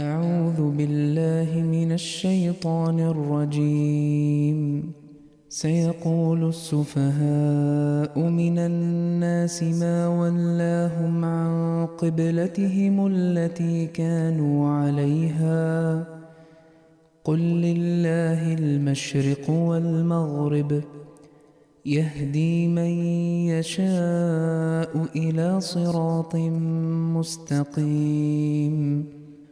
اعوذ باللہ من الشیطان الرجیم. سيقول السفهاء من الناس ما ولاهم عن قبلتهم التي كانوا عليها قل لله المشرق والمغرب يهدي من يشاء إلى صراط مستقيم.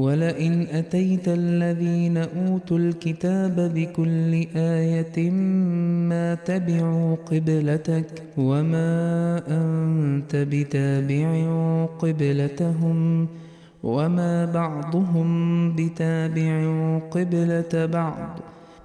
وَلَئِنْ أَتَيْتَ الَّذِينَ أُوتُوا الْكِتَابَ بِكُلِّ آيَةٍ مَا تَبِعُوا قِبْلَتَكَ وَمَا أَنْتَ بِتَابِعٍ قِبْلَتَهُمْ وَمَا بَعْضُهُمْ بِتَابِعٍ قِبْلَةَ بَعْضٍ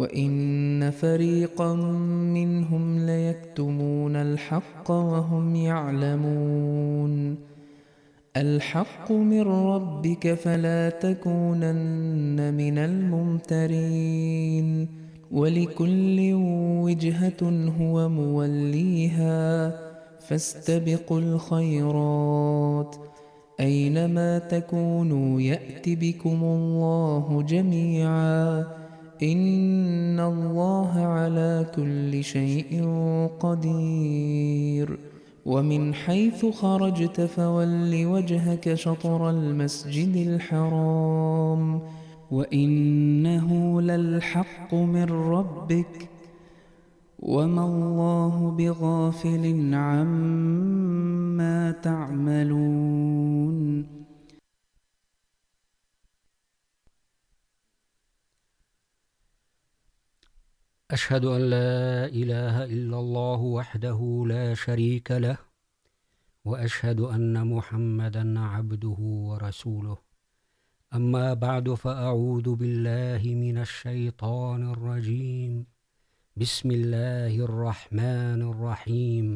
وَإِنَّ فَرِيقًا مِّنْهُمْ لَيَكْتُمُونَ الْحَقَّ وَهُمْ يَعْلَمُونَ. الْحَقُّ مِنْ رَبِّكَ فَلَا تَكُونَنَّ مِنَ الْمُمْتَرِينَ. وَلِكُلٍّ وِجْهَةٌ هُوَ مُوَلِّيهَا فَاسْتَبِقُوا الْخَيْرَاتِ أَيْنَمَا تَكُونُوا يَأْتِ بِكُمُ اللَّهُ جَمِيعًا إن الله على كل شيء قدير. ومن حيث خرجت فول وجهك شطر المسجد الحرام وإنه للحق من ربك وما الله بغافل عما تعملون. أشهد أن لا إله إلا الله وحده لا شريك له وأشهد أن محمدًا عبده ورسوله. أما بعد فأعوذ بالله من الشيطان الرجيم. بسم الله الرحمن الرحيم.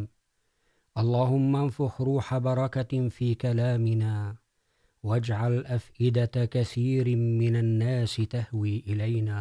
اللهم انفخ روح بركة في كلامنا واجعل أفئدة كثير من الناس تهوي إلينا.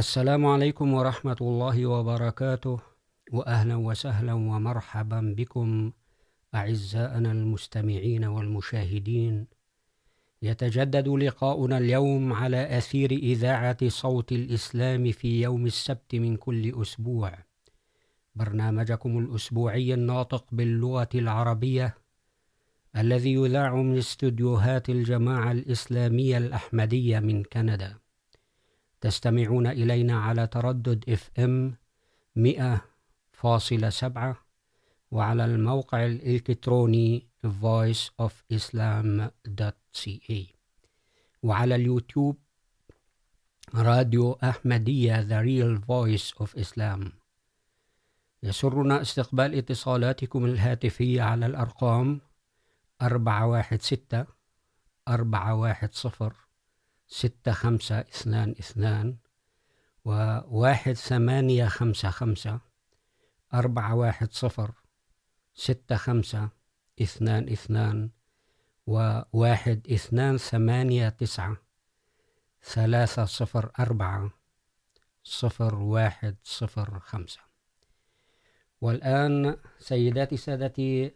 السلام علیکم ورحمۃ اللہ وبرکاتہ وأهلا وسهلا ومرحبا بكم أعزائنا المستمعين والمشاهدين. يتجدد لقاؤنا اليوم على أثير إذاعة صوت الإسلام في يوم السبت من كل أسبوع، برنامجكم الأسبوعي الناطق باللغة العربية الذي يذاع من استديوهات الجماعة الإسلامية الأحمدية من كندا. تستمعون إلينا على تردد FM 100.7 وعلى الموقع الإلكتروني voiceofislam.ca وعلى اليوتيوب راديو أحمدية The Real Voice of Islam. يسرنا استقبال اتصالاتكم الهاتفية على الأرقام 416 410 6522 و1855 410 6522 و1289304 0105. والآن سيداتي سادتي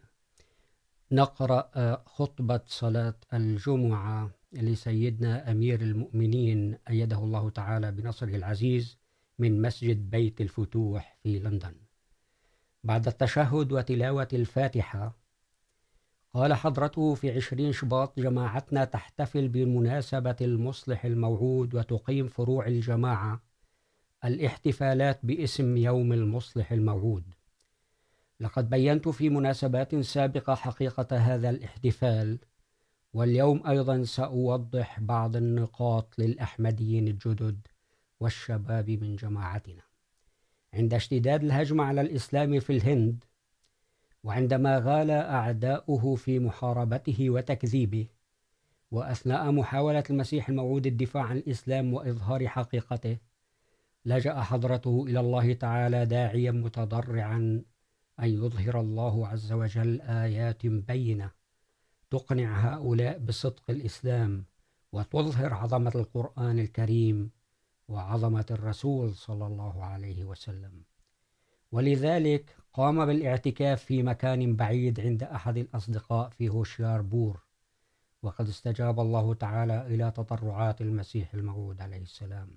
نقرأ خطبة صلاة الجمعة لسيدنا أمير المؤمنين أيده الله تعالى بنصره العزيز من مسجد بيت الفتوح في لندن. بعد التشهد وتلاوة الفاتحة قال حضرته: في 20 شباط جماعتنا تحتفل بمناسبة المصلح الموعود وتقيم فروع الجماعة الاحتفالات باسم يوم المصلح الموعود. لقد بينت في مناسبات سابقة حقيقة هذا الاحتفال، واليوم أيضا سأوضح بعض النقاط للأحمديين الجدد والشباب من جماعتنا. عند اشتداد الهجمة على الإسلام في الهند، وعندما غال أعداؤه في محاربته وتكذيبه، وأثناء محاولة المسيح الموعود الدفاع عن الإسلام وإظهار حقيقته، لجأ حضرته إلى الله تعالى داعيا متضرعا أن يظهر الله عز وجل آيات بينة تقنع هؤلاء بصدق الإسلام وتظهر عظمة القرآن الكريم وعظمة الرسول صلى الله عليه وسلم. ولذلك قام بالاعتكاف في مكان بعيد عند أحد الأصدقاء في هوشياربور، وقد استجاب الله تعالى إلى تضرعات المسيح الموعود عليه السلام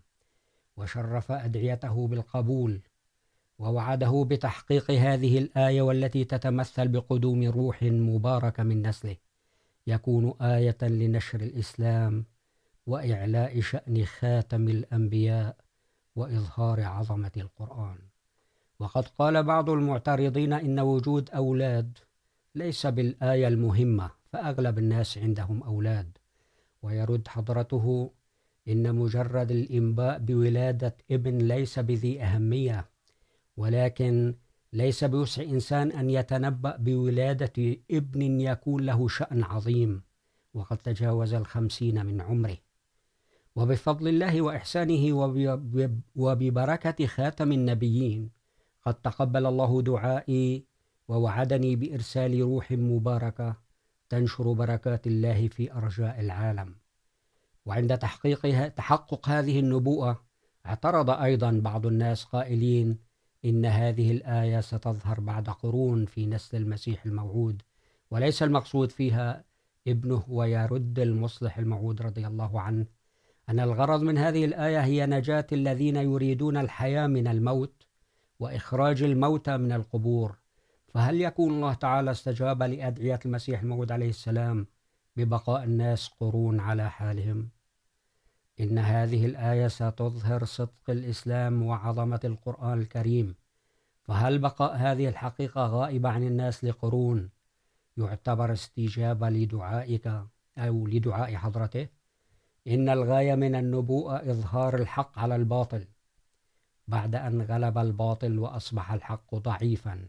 وشرف أدعيته بالقبول، ووعده بتحقيق هذه الآية والتي تتمثل بقدوم روح مباركة من نسله يكون آية لنشر الإسلام وإعلاء شأن خاتم الأنبياء وإظهار عظمة القرآن. وقد قال بعض المعترضين إن وجود أولاد ليس بالآية المهمة، فأغلب الناس عندهم أولاد. ويرد حضرته: إن مجرد الإنباء بولادة ابن ليس بذي أهمية، ولكن ليس بوسع إنسان أن يتنبأ بولادة ابن يكون له شأن عظيم وقد تجاوز 50 من عمره. وبفضل الله وإحسانه وببركة خاتم النبيين قد تقبل الله دعائي ووعدني بإرسال روح مباركة تنشر بركات الله في أرجاء العالم. وعند تحقق هذه النبوءة اعترض أيضا بعض الناس قائلين: إن هذه الآية ستظهر بعد قرون في نسل المسيح الموعود وليس المقصود فيها ابنه. ويرد المصلح الموعود رضي الله عنه أن الغرض من هذه الآية هي نجاة الذين يريدون الحياة من الموت وإخراج الموتى من القبور. فهل يكون الله تعالى استجاب لأدعية المسيح الموعود عليه السلام ببقاء الناس قرون على حالهم؟ إن هذه الآية ستظهر صدق الإسلام وعظمة القرآن الكريم، فهل بقاء هذه الحقيقة غائبة عن الناس لقرون يعتبر استجابة لدعائك أو لدعاء حضرته؟ إن الغاية من النبوءة إظهار الحق على الباطل بعد أن غلب الباطل وأصبح الحق ضعيفا،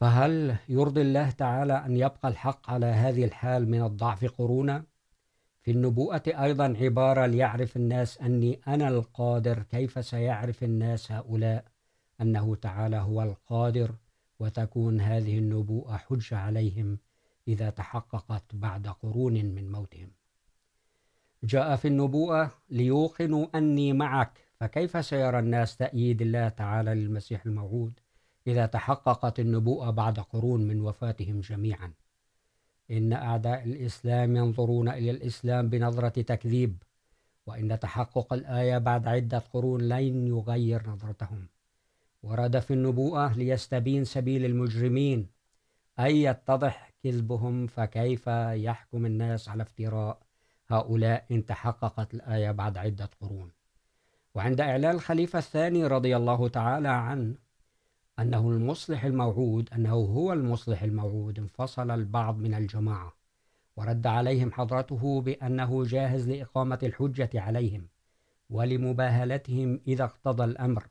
فهل يرضي الله تعالى أن يبقى الحق على هذه الحال من الضعف قرونا؟ في النبوءة أيضا عبارة ليعرف الناس أني أنا القادر. كيف سيعرف الناس هؤلاء أنه تعالى هو القادر وتكون هذه النبوءة حجة عليهم إذا تحققت بعد قرون من موتهم؟ جاء في النبوءة ليوقنوا أني معك، فكيف سيرى الناس تأييد الله تعالى للمسيح الموعود إذا تحققت النبوءة بعد قرون من وفاتهم جميعا؟ إن أعداء الإسلام ينظرون إلى الإسلام بنظرة تكذيب، وإن تحقق الآية بعد عدة قرون لن يغير نظرتهم. ورد في النبوءة ليستبين سبيل المجرمين أن يتضح كذبهم فكيف يحكم الناس على افتراء هؤلاء إن تحققت الآية بعد عدة قرون. وعند إعلان الخليفة الثاني رضي الله تعالى عنه أنه المصلح الموعود انفصل البعض من الجماعة ورد عليهم حضرته بأنه جاهز لإقامة الحجة عليهم ولمباهلتهم إذا اقتضى الأمر،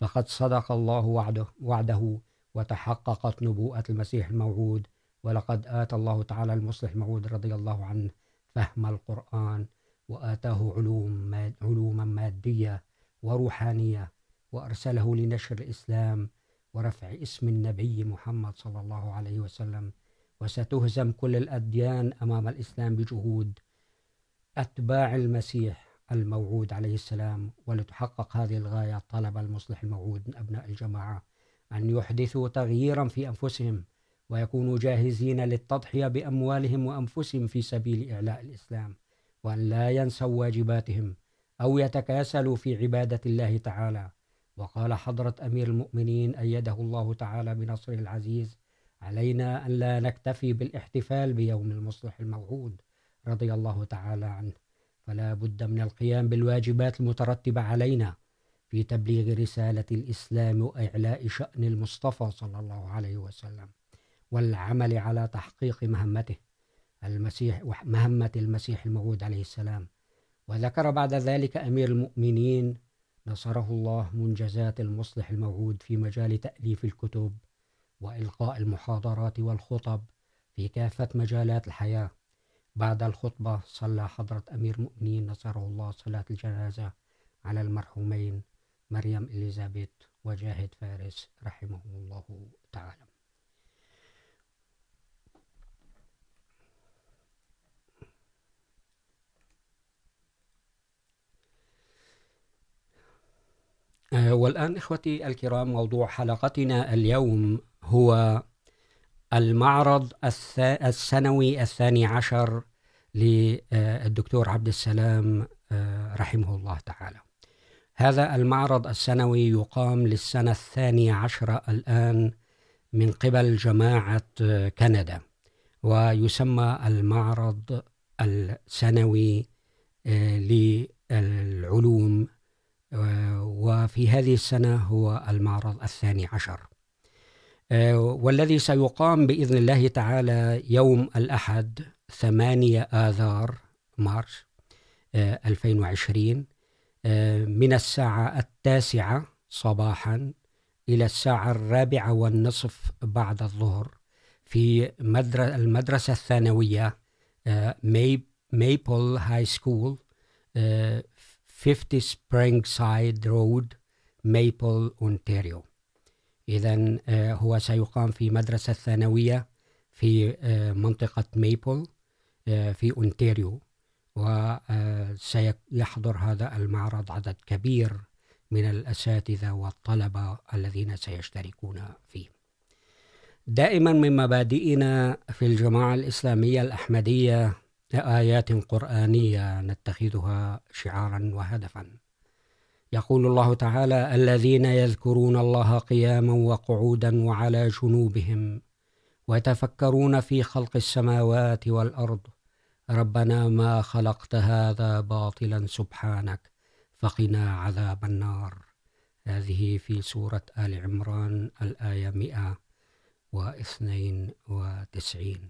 فقد صدق الله وعده وتحققت نبوءة المسيح الموعود، ولقد آتى الله تعالى المصلح الموعود رضي الله عنه فهم القرآن وآتاه علوما مادية وروحانية وأرسله لنشر الإسلام ورفع اسم النبي محمد صلى الله عليه وسلم، وستهزم كل الأديان أمام الإسلام بجهود أتباع المسيح الموعود عليه السلام. ولتحقق هذه الغاية طلب المصلح الموعود من أبناء الجماعة أن يحدثوا تغييرا في أنفسهم ويكونوا جاهزين للتضحية بأموالهم وأنفسهم في سبيل إعلاء الإسلام، وأن لا ينسوا واجباتهم أو يتكاسلوا في عبادة الله تعالى. وقال حضرة أمير المؤمنين أيده الله تعالى بنصره العزيز: علينا أن لا نكتفي بالاحتفال بيوم المصلح الموعود رضي الله تعالى عنه، فلا بد من القيام بالواجبات المترتبة علينا في تبليغ رسالة الإسلام وإعلاء شأن المصطفى صلى الله عليه وسلم والعمل على تحقيق مهمة المسيح الموعود عليه السلام. وذكر بعد ذلك أمير المؤمنين نصره الله منجزات المصلح الموعود في مجال تأليف الكتب وإلقاء المحاضرات والخطب في كافة مجالات الحياة. بعد الخطبة صلى حضرة أمير المؤمنين نصره الله صلاة الجنازة على المرحومين مريم إليزابيث وجاهد فارس رحمهم الله تعالى. والآن إخوتي الكرام، موضوع حلقتنا اليوم هو المعرض السنوي الثاني عشر للدكتور عبد السلام رحمه الله تعالى. هذا المعرض السنوي يقام للسنة الثانية عشرة الآن من قبل جماعة كندا، ويسمى المعرض السنوي للعلوم، وفي هذه السنة هو المعرض الثاني عشر، والذي سيقام بإذن الله تعالى يوم الأحد 8 آذار مارس 2020 من الساعة 9 صباحا إلى الساعة 4:15 بعد الظهر في المدرسة الثانوية ميبل هاي سكول 50 سبرينغ سايد رود ميبل أونتاريو. إذن هو سيقام في مدرسة ثانوية في منطقة ميبل في أونتاريو، وسيحضر هذا المعرض عدد كبير من الأساتذة والطلبة الذين سيشتركون فيه. دائما من مبادئنا في الجماعة الإسلامية الأحمدية آيات قرآنية نتخذها شعارا وهدفا. يقول الله تعالى: الذين يذكرون الله قياما وقعودا وعلى جنوبهم ويتفكرون في خلق السماوات والأرض ربنا ما خلقت هذا باطلا سبحانك فقنا عذاب النار. هذه في سورة آل عمران الآية 192.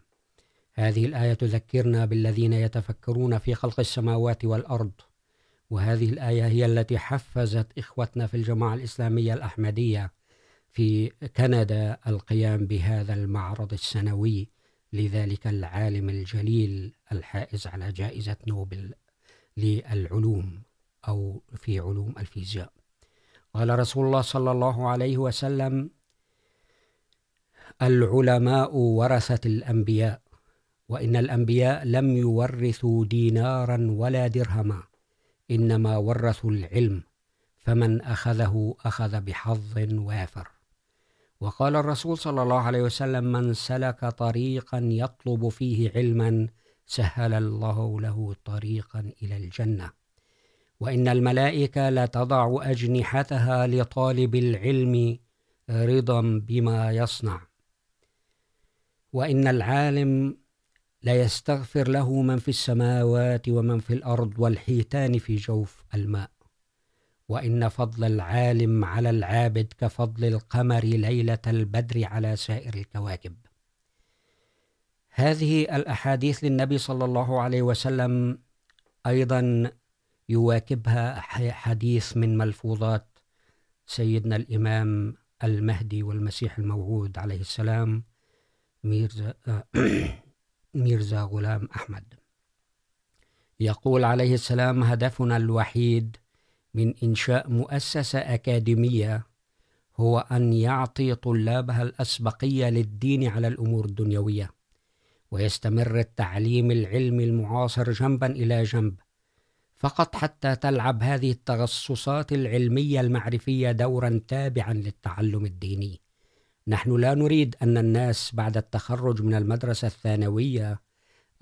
هذه الآية تذكرنا بالذين يتفكرون في خلق السماوات والأرض، وهذه الآية هي التي حفزت إخوتنا في الجماعة الإسلامية الأحمدية في كندا القيام بهذا المعرض السنوي لذلك العالم الجليل الحائز على جائزة نوبل للعلوم أو في علوم الفيزياء. قال رسول الله صلى الله عليه وسلم: العلماء ورثة الأنبياء، وإن الأنبياء لم يورثوا دينارا ولا درهما، إنما ورثوا العلم، فمن أخذه أخذ بحظ وافر. وقال الرسول صلى الله عليه وسلم: من سلك طريقا يطلب فيه علما سهل الله له طريقا إلى الجنة. وإن الملائكة لتضع أجنحتها لطالب العلم رضا بما يصنع. وَإِنَّ الْعَالِمَ لَيَسْتَغْفِرْ لَهُ مَنْ فِي السَّمَاوَاتِ وَمَنْ فِي الْأَرْضِ وَالْحِيتَانِ فِي جَوْفِ الْمَاءِ وَإِنَّ فَضْلَ الْعَالِمِ عَلَى الْعَابِدِ كَفَضْلِ الْقَمَرِ لَيْلَةَ الْبَدْرِ عَلَى سَائِرِ الْكَوَاكِبِ. هذه الأحاديث للنبي صلى الله عليه وسلم أيضا يواكبها حديث من ملفوظات سيدنا الإمام المهدي والمسيح الموعود عليه السلام مرزا غلام أحمد. يقول عليه السلام: هدفنا الوحيد من إنشاء مؤسسة أكاديمية هو أن يعطي طلابها الأسبقية للدين على الأمور الدنيوية، ويستمر التعليم العلمي المعاصر جنبا إلى جنب فقط حتى تلعب هذه التخصصات العلمية المعرفية دورا تابعا للتعلم الديني. نحن لا نريد أن الناس بعد التخرج من المدرسة الثانوية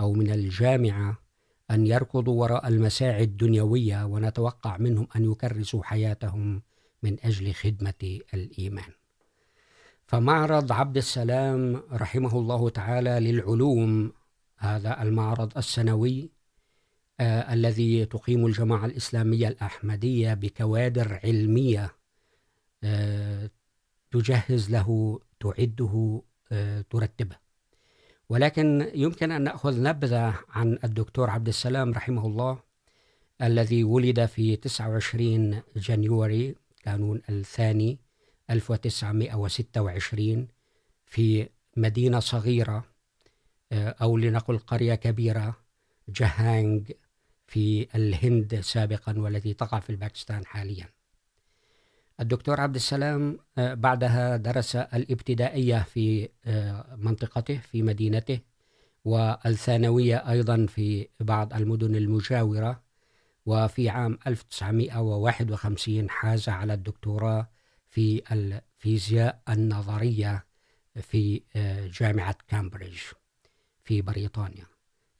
أو من الجامعة أن يركضوا وراء المساعي الدنيوية ونتوقع منهم أن يكرسوا حياتهم من أجل خدمة الإيمان. فمعرض عبد السلام رحمه الله تعالى للعلوم، هذا المعرض السنوي الذي تقيم الجماعة الإسلامية الأحمدية بكوادر علمية تجهز له، تعده، ترتبه. ولكن يمكن أن نأخذ نبذة عن الدكتور عبد السلام رحمه الله الذي ولد في 29 جانيوري كانون الثاني 1926 في مدينة صغيرة أو لنقل قرية كبيرة جهانج في الهند سابقا والتي تقع في باكستان حاليا. الدكتور عبد السلام بعدها درس الابتدائية في منطقته في مدينته والثانوية أيضا في بعض المدن المجاورة، وفي عام 1951 حاز على الدكتوراه في الفيزياء النظرية في جامعة كامبريدج في بريطانيا،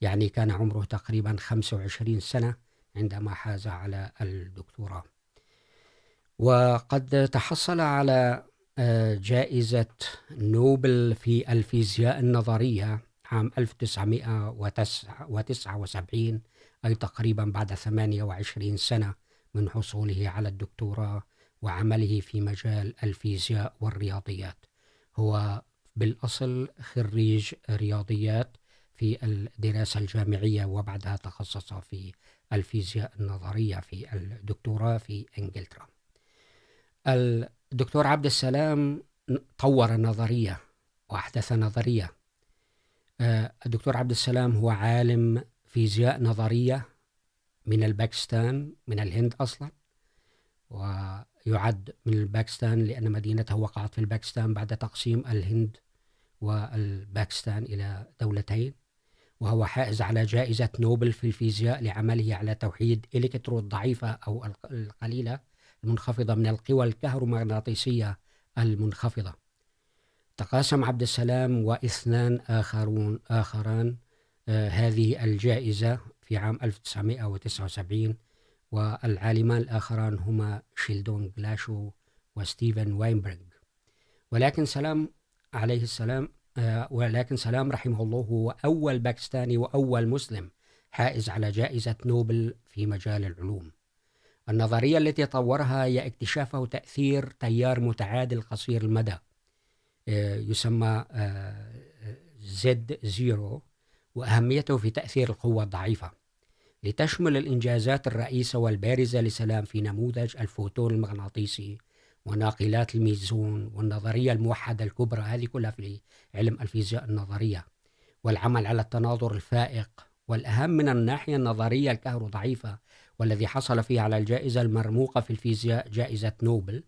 يعني كان عمره تقريبا 25 سنة عندما حاز على الدكتوراه. وقد تحصل على جائزة نوبل في الفيزياء النظرية عام 1979، أي تقريبا بعد 28 سنة من حصوله على الدكتوراه وعمله في مجال الفيزياء والرياضيات. هو بالأصل خريج رياضيات في الدراسة الجامعية وبعدها تخصص في الفيزياء النظرية في الدكتوراه في إنجلترا. الدكتور عبد السلام طور نظرية وأحدث نظرية. الدكتور عبد السلام هو عالم فيزياء نظرية من الباكستان، من الهند أصلا، ويعد من الباكستان لأن مدينته وقعت في الباكستان بعد تقسيم الهند والباكستان إلى دولتين. وهو حائز على جائزة نوبل في الفيزياء لعمله على توحيد الإلكترو الضعيفة أو القليلة المنخفضة من القوى الكهرومغناطيسية المنخفضة. تقاسم عبد السلام واثنان آخران هذه الجائزة في عام 1979، والعالمان الآخران هما شيلدون جلاشو وستيفن واينبرغ. ولكن سلام رحمه الله هو أول باكستاني وأول مسلم حائز على جائزة نوبل في مجال العلوم. النظرية التي طورها هي اكتشافه تأثير تيار متعادل قصير المدى يسمى Z0 وأهميته في تأثير القوة الضعيفة. لتشمل الإنجازات الرئيسة والبارزة لسلام في نموذج الفوتون المغناطيسي وناقلات الميزون والنظرية الموحدة الكبرى، هذه كلها في علم الفيزياء النظرية، والعمل على التناظر الفائق، والأهم من الناحية النظرية الكهرو ضعيفة والذي حصل فيه على الجائزة المرموقة في الفيزياء جائزة نوبل.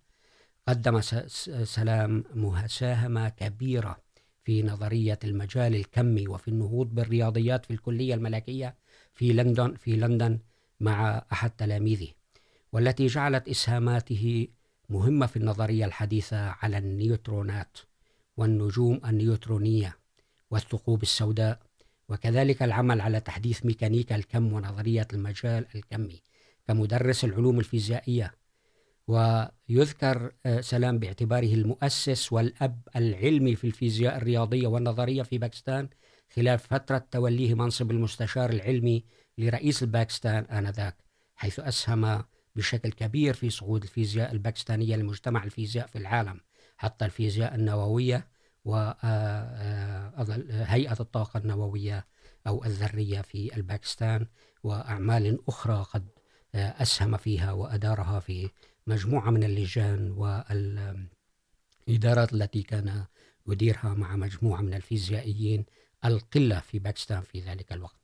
قدم سلام مساهمة كبيرة في نظرية المجال الكمي وفي النهوض بالرياضيات في الكلية الملكية في لندن مع أحد تلاميذه، والتي جعلت إسهاماته مهمة في النظرية الحديثة على النيوترونات والنجوم النيوترونية والثقوب السوداء، وكذلك العمل على تحديث ميكانيكا الكم ونظرية المجال الكمي كمدرس العلوم الفيزيائية. ويذكر سلام باعتباره المؤسس والأب العلمي في الفيزياء الرياضية والنظرية في باكستان خلال فترة توليه منصب المستشار العلمي لرئيس الباكستان آنذاك، حيث أسهم بشكل كبير في صعود الفيزياء الباكستانية لمجتمع الفيزياء في العالم، حتى الفيزياء النووية وهيئة الطاقة النووية أو الذرية في الباكستان وأعمال أخرى قد أسهم فيها وأدارها في مجموعة من اللجان والإدارات التي كان يديرها مع مجموعة من الفيزيائيين القلة في باكستان في ذلك الوقت،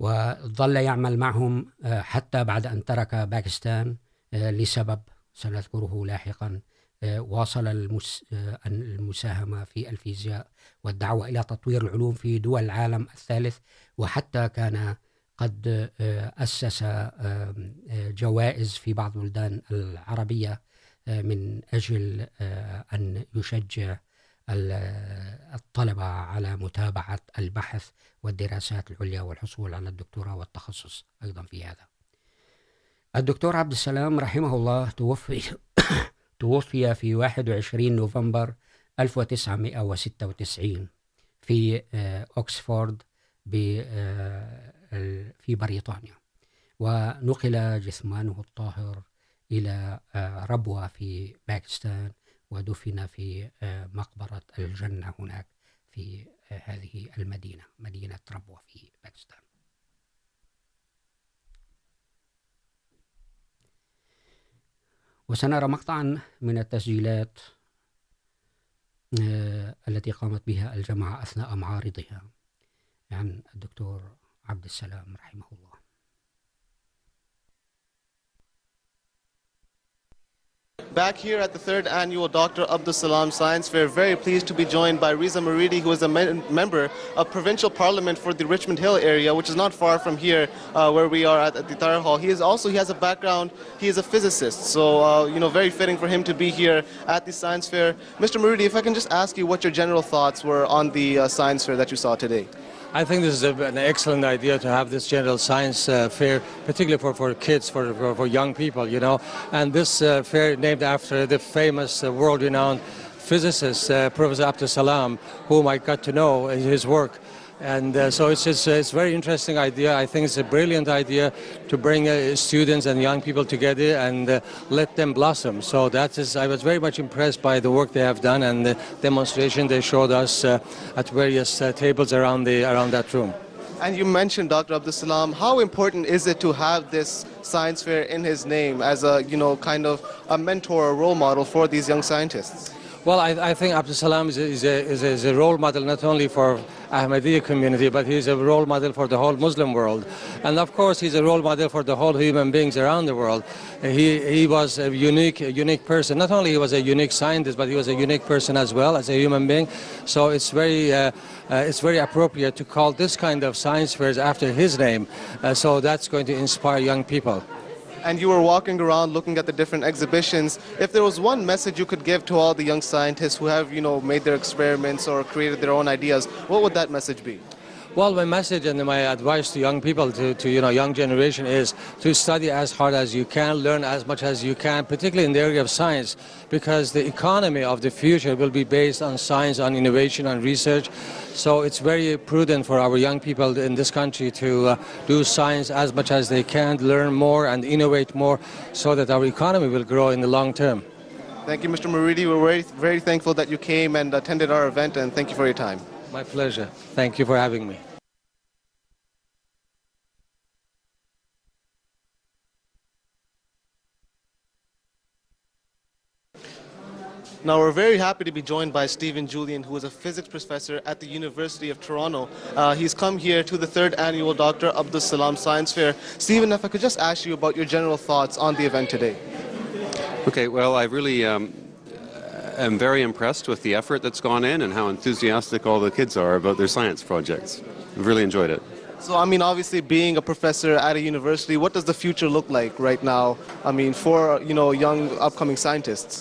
وظل يعمل معهم حتى بعد أن ترك باكستان لسبب سنذكره لاحقا. واصل المساهمة في الفيزياء والدعوة إلى تطوير العلوم في دول العالم الثالث، وحتى كان قد أسس جوائز في بعض البلدان العربية من أجل أن يشجع الطلبة على متابعة البحث والدراسات العليا والحصول على الدكتوراه والتخصص أيضا في هذا. الدكتور عبد السلام رحمه الله توفي في 21 نوفمبر 1996 في أكسفورد في بريطانيا، ونقل جثمانه الطاهر إلى ربوة في باكستان ودفن في مقبرة الجنة هناك في هذه المدينة، مدينة ربوة في باكستان. وسنرى مقطعا من التسجيلات التي قامت بها الجماعة أثناء معارضها عن الدكتور عبد السلام رحمه الله. Back here at the third annual Dr. Abdus Salam Science Fair, very pleased to be joined by Reza Moridi, who is a member of Provincial Parliament for the Richmond Hill area, which is not far from here where we are at the Tar Hall. He has a background, he is a physicist, so very fitting for him to be here at the Science Fair. Mr. Moridi, if I can just ask you what your general thoughts were on the Science Fair that you saw today. I think this is an excellent idea to have this general science fair, particularly for kids, for young people, And this fair named after the famous world-renowned physicist, Professor Abdus Salam, whom I got to know in his work. And so it's a very interesting idea. I think it's a brilliant idea to bring students and young people together and let them blossom. So I was very much impressed by the work they have done and the demonstration they showed us at various tables around that room. And you mentioned Dr. Abdus Salam. How important is it to have this science fair in his name as a kind of a mentor or role model for these young scientists? Well, I think Abdus Salam is a role model not only for Ahmadiyya community, but he's a role model for the whole Muslim world. And of course, he's a role model for the whole human beings around the world. He was a unique person. Not only he was a unique scientist, but he was a unique person as well as a human being. So it's very appropriate to call this kind of science fairs after his name. So that's going to inspire young people. And you were walking around looking at the different exhibitions. If there was one message you could give to all the young scientists who have, made their experiments or created their own ideas, what would that message be? Well, my message and my advice to young people, to young generation, is to study as hard as you can, learn as much as you can, particularly in the area of science, because the economy of the future will be based on science, on innovation, on research. So it's very prudent for our young people in this country to do science as much as they can, learn more and innovate more, so that our economy will grow in the long term. Thank you, Mr. Moridi. We're very, very thankful that you came and attended our event, and thank you for your time. My pleasure. Thank you for having me. Now we're very happy to be joined by Stephen Julian, who is a physics professor at the University of Toronto. He's come here to the third annual Dr. Abdus Salam Science Fair. Stephen, if I could just ask you about your general thoughts on the event today. Okay, well, I really am very impressed with the effort that's gone in and how enthusiastic all the kids are about their science projects. I've really enjoyed it. So, obviously being a professor at a university, what does the future look like right now, for, young upcoming scientists?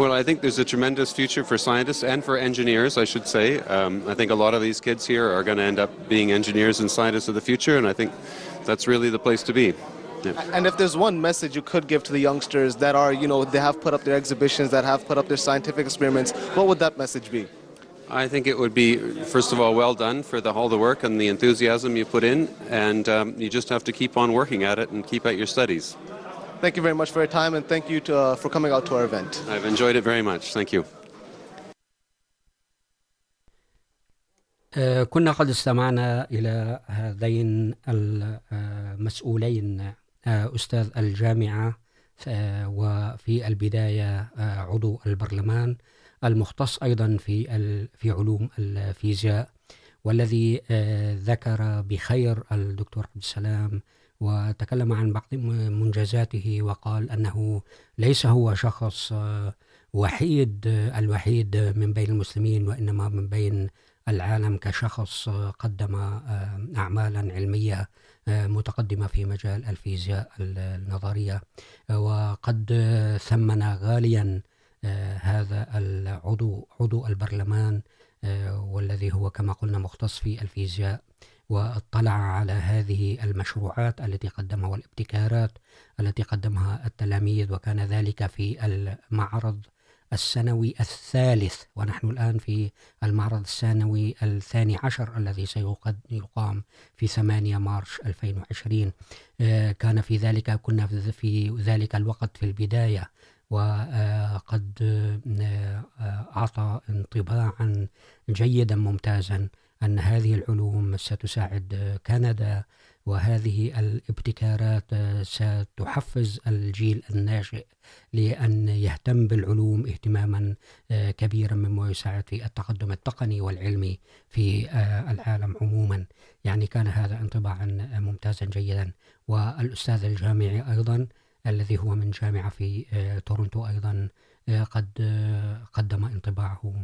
Well, I think there's a tremendous future for scientists and for engineers, I should say. I think a lot of these kids here are going to end up being engineers and scientists of the future, and I think that's really the place to be. And if there's one message you could give to the youngsters that are, you know, they have put up their exhibitions, that have put up their scientific experiments, what would that message be? I think it would be, first of all, well done for all the work and the enthusiasm you put in, and you just have to keep on working at it and keep at your studies. Thank you very much for your time, and thank you for coming out to our event. I've enjoyed it very much. Thank you. كنا قد استمعنا إلى هذين المسؤولين أستاذ الجامعة وفي البداية عضو البرلمان المختص أيضا في علوم الفيزياء، والذي ذكر بخير الدكتور عبد السلام وتكلم عن بعض منجزاته وقال أنه ليس هو شخص وحيد الوحيد من بين المسلمين، وإنما من بين العالم كشخص قدم أعمالا علمية متقدمة في مجال الفيزياء النظرية. وقد ثمن غاليا هذا عضو البرلمان والذي هو كما قلنا مختص في الفيزياء، واطلع على هذه المشروعات التي قدمها والابتكارات التي قدمها التلاميذ، وكان ذلك في المعرض السنوي الثالث، ونحن الآن في المعرض السنوي الثاني عشر الذي سيقام في 8 مارس 2020. كان في ذلك كنا في ذلك الوقت في البداية، وقد أعطى انطباعا جيدا ممتازا أن هذه العلوم ستساعد كندا، وهذه الابتكارات ستحفز الجيل الناشئ لأن يهتم بالعلوم اهتماما كبيرا مما يساعد في التقدم التقني والعلمي في العالم عموما. يعني كان هذا انطباعا ممتازا جيدا. والأستاذ الجامعي أيضا الذي هو من جامعة في تورنتو أيضا قد قدم انطباعه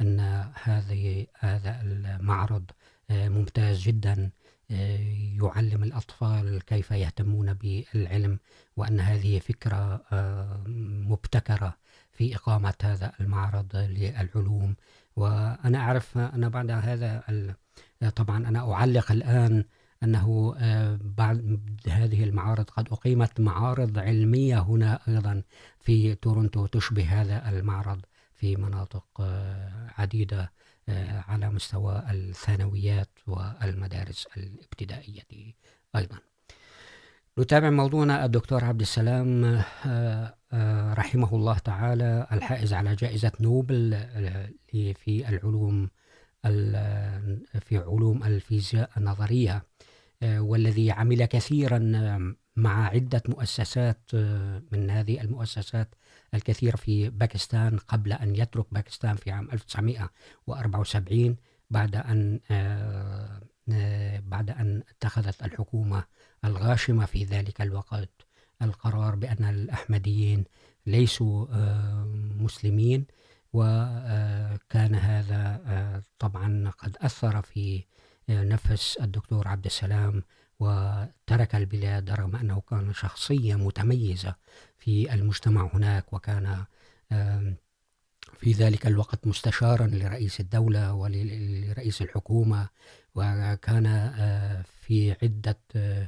أن هذا المعرض ممتاز جدا، يعلم الأطفال كيف يهتمون بالعلم، وأن هذه فكرة مبتكرة في إقامة هذا المعرض للعلوم. وأنا أعرف أن بعد هذا طبعا أنا أعلق الآن أنه بعد هذه المعارض قد أقيمت معارض علمية هنا أيضا في تورنتو تشبه هذا المعرض في مناطق عديدة على مستوى الثانويات والمدارس الابتدائية أيضا. نتابع موضوعنا الدكتور عبد السلام رحمه الله تعالى، الحائز على جائزة نوبل في العلوم الفيزياء النظرية، والذي عمل كثيرا مع عدة مؤسسات من هذه المؤسسات الكثيرة في باكستان قبل أن يترك باكستان في عام 1974 بعد أن اتخذت الحكومة الغاشمة في ذلك الوقت القرار بأن الأحمديين ليسوا مسلمين، وكان هذا طبعا قد أثر في نفس الدكتور عبد السلام وترك البلاد، رغم أنه كان شخصية متميزة في المجتمع هناك، وكان في ذلك الوقت مستشارا لرئيس الدولة ولرئيس الحكومة، وكان في عدة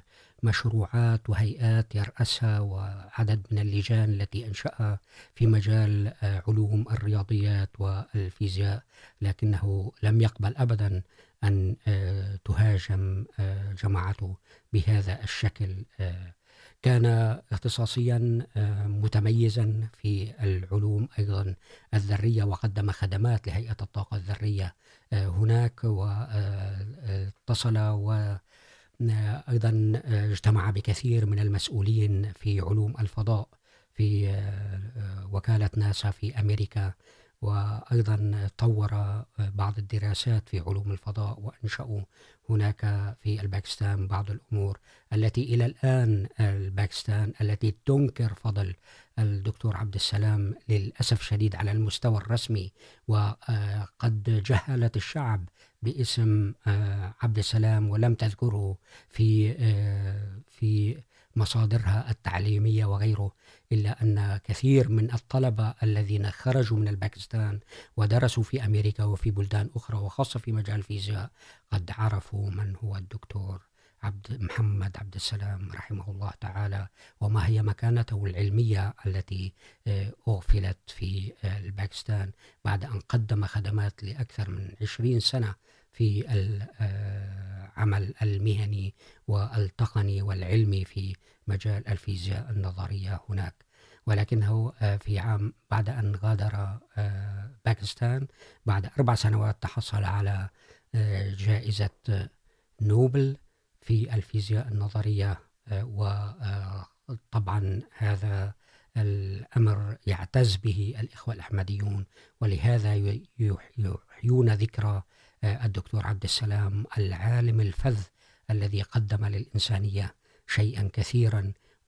مشروعات وهيئات يرأسها وعدد من اللجان التي أنشأها في مجال علوم الرياضيات والفيزياء، لكنه لم يقبل أبدا أن تهاجم جماعته بهذا الشكل. كان اختصاصيا متميزا في العلوم أيضا الذرية، وقدم خدمات لهيئة الطاقة الذرية هناك، واتصل وأيضا اجتمع بكثير من المسؤولين في علوم الفضاء في وكالة ناسا في أمريكا، وأيضا طور بعض الدراسات في علوم الفضاء، وأنشأوا هناك في الباكستان بعض الأمور التي إلى الآن الباكستان التي تنكر فضل الدكتور عبد السلام للأسف شديد على المستوى الرسمي، وقد جهلت الشعب باسم عبد السلام ولم تذكره في مصادرها التعليمية وغيره، إلا أن كثير من الطلبة الذين خرجوا من الباكستان ودرسوا في أمريكا وفي بلدان أخرى وخاصة في مجال الفيزياء قد عرفوا من هو الدكتور محمد عبد السلام رحمه الله تعالى، وما هي مكانته العلمية التي أغفلت في الباكستان بعد أن قدم خدمات لأكثر من 20 سنة في العمل المهني والتقني والعلمي في مجال الفيزياء النظرية هناك. ولكنه في عام بعد أن غادر باكستان بعد 4 سنوات تحصل على جائزة نوبل في الفيزياء النظرية، وطبعا هذا الأمر يعتز به الإخوة الأحمديون، ولهذا يحيون ذكرى الدكتور عبد السلام العالم الفذ الذي قدم للإنسانية شيئا كثيرا،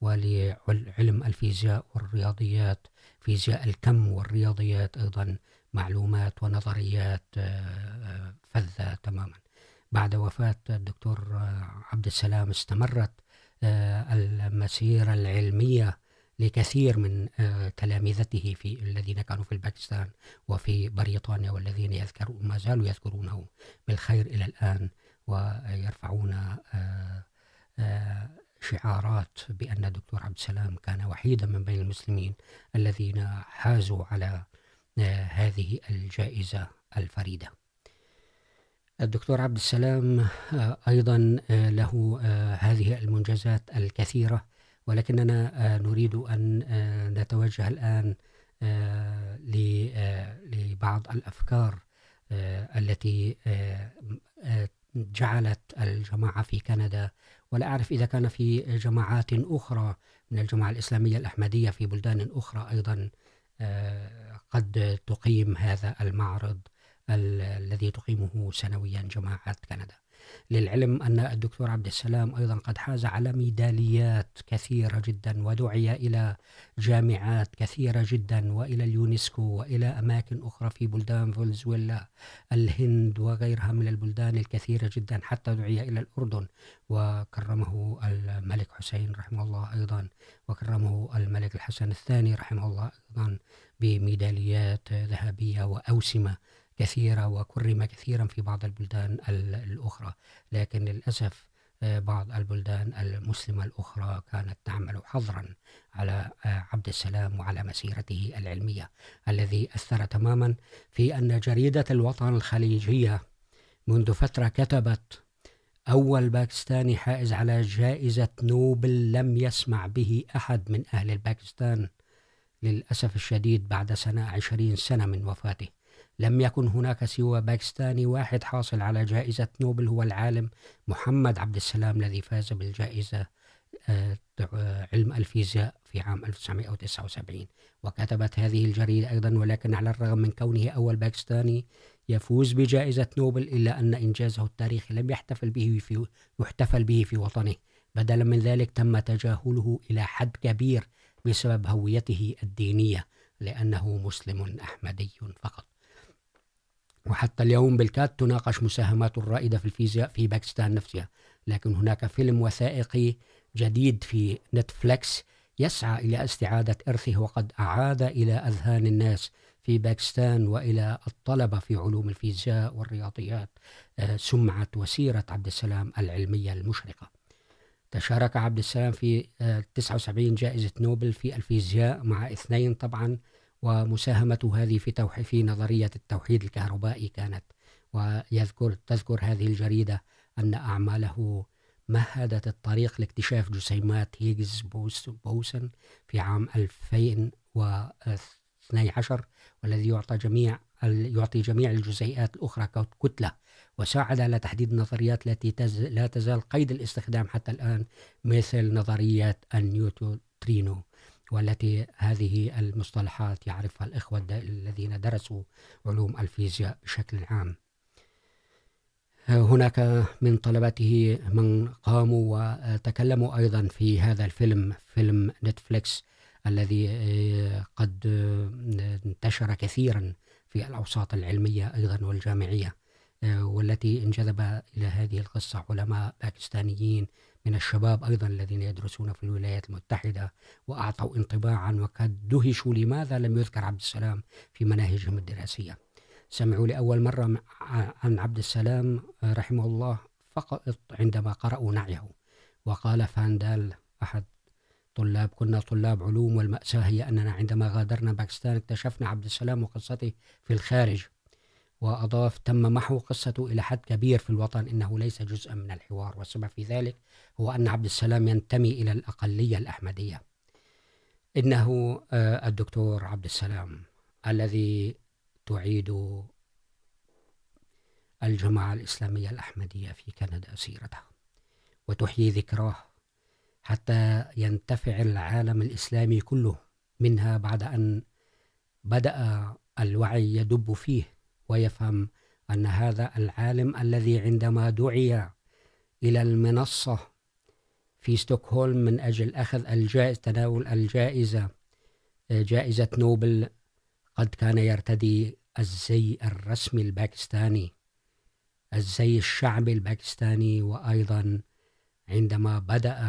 ولعلم الفيزياء والرياضيات، فيزياء الكم والرياضيات أيضا، معلومات ونظريات فذة تماما. بعد وفاة الدكتور عبد السلام استمرت المسيرة العلمية لكثير من تلامذته في الذين كانوا في الباكستان وفي بريطانيا، والذين ما زالوا يذكرونه بالخير إلى الآن، ويرفعون شعارات بأن الدكتور عبد السلام كان وحيدا من بين المسلمين الذين حازوا على هذه الجائزة الفريدة. الدكتور عبد السلام أيضا له هذه المنجزات الكثيرة، ولكننا نريد أن نتوجه الآن لبعض الأفكار التي جعلت الجماعة في كندا، ولا أعرف إذا كان في جماعات أخرى من الجماعة الإسلامية الأحمدية في بلدان أخرى أيضا قد تقيم هذا المعرض الذي تقيمه سنويا جماعة كندا. للعلم أن الدكتور عبد السلام أيضا قد حاز على ميداليات كثيرة جدا، ودعي إلى جامعات كثيرة جدا، وإلى اليونسكو، وإلى أماكن أخرى في بلدان فنزويلا، الهند وغيرها من البلدان الكثيرة جدا، حتى دعي إلى الأردن وكرمه الملك حسين رحمه الله أيضا، وكرمه الملك الحسن الثاني رحمه الله أيضا بميداليات ذهبية وأوسمة كثيرة، وكرم كثيرا في بعض البلدان الأخرى. لكن للأسف بعض البلدان المسلمة الأخرى كانت تعمل حظرا على عبد السلام وعلى مسيرته العلمية، الذي أثر تماما في أن جريدة الوطن الخليجية منذ فترة كتبت: أول باكستاني حائز على جائزة نوبل لم يسمع به أحد من أهل الباكستان، للأسف الشديد بعد 20 سنة من وفاته. لم يكن هناك سوى باكستاني واحد حاصل على جائزة نوبل، هو العالم محمد عبد السلام الذي فاز بالجائزة علم الفيزياء في عام 1979. وكتبت هذه الجريدة أيضا: ولكن على الرغم من كونه أول باكستاني يفوز بجائزة نوبل، إلا أن إنجازه التاريخي لم يحتفل به في وطنه، بدلا من ذلك تم تجاهله إلى حد كبير بسبب هويته الدينية، لأنه مسلم أحمدي فقط. وحتى اليوم بالكاد تناقش مساهمات الرائدة في الفيزياء في باكستان نفسها، لكن هناك فيلم وثائقي جديد في نتفليكس يسعى إلى استعادة إرثه، وقد أعاد إلى أذهان الناس في باكستان وإلى الطلبة في علوم الفيزياء والرياضيات سمعة وسيرة عبد السلام العلمية المشرقة. تشارك عبد السلام في 79 جائزة نوبل في الفيزياء مع 2 طبعا، ومساهمته هذه في نظرية التوحيد الكهربائي كانت. تذكر هذه الجريدة أن أعماله مهدت الطريق لاكتشاف جسيمات هيجز بوسن في عام 2012، والذي يعطي جميع الجزيئات الأخرى كتلة، وساعد على تحديد النظريات التي لا تزال قيد الاستخدام حتى الآن، مثل نظرية النيوترينو، والتي هذه المصطلحات يعرفها الإخوة الذين درسوا علوم الفيزياء بشكل عام. هناك من طلبته من قاموا وتكلموا أيضا في هذا الفيلم، فيلم نتفليكس الذي قد انتشر كثيرا في الأوساط العلمية أيضا والجامعية، والتي انجذب إلى هذه القصة علماء باكستانيين من الشباب أيضا الذين يدرسون في الولايات المتحدة، وأعطوا انطباعا وقد دهشوا لماذا لم يذكر عبد السلام في مناهجهم الدراسية. سمعوا لأول مرة عن عبد السلام رحمه الله فقط عندما قرأوا نعيه. وقال فاندال أحد طلاب: كنا طلاب علوم، والمأساة هي أننا عندما غادرنا باكستان اكتشفنا عبد السلام وقصته في الخارج. وأضاف: تم محو قصته إلى حد كبير في الوطن، إنه ليس جزءا من الحوار، والسبب في ذلك هو أن عبد السلام ينتمي إلى الأقلية الأحمدية. إنه الدكتور عبد السلام الذي تعيد الجماعة الإسلامية الأحمدية في كندا سيرته وتحيي ذكراه حتى ينتفع العالم الإسلامي كله منها، بعد أن بدأ الوعي يدب فيه ويفهم أن هذا العالم الذي عندما دعي إلى المنصة في ستوكهولم من أجل أخذ تناول الجائزة جائزة نوبل، قد كان يرتدي الزي الرسمي الباكستاني، الزي الشعبي الباكستاني. وأيضا عندما بدأ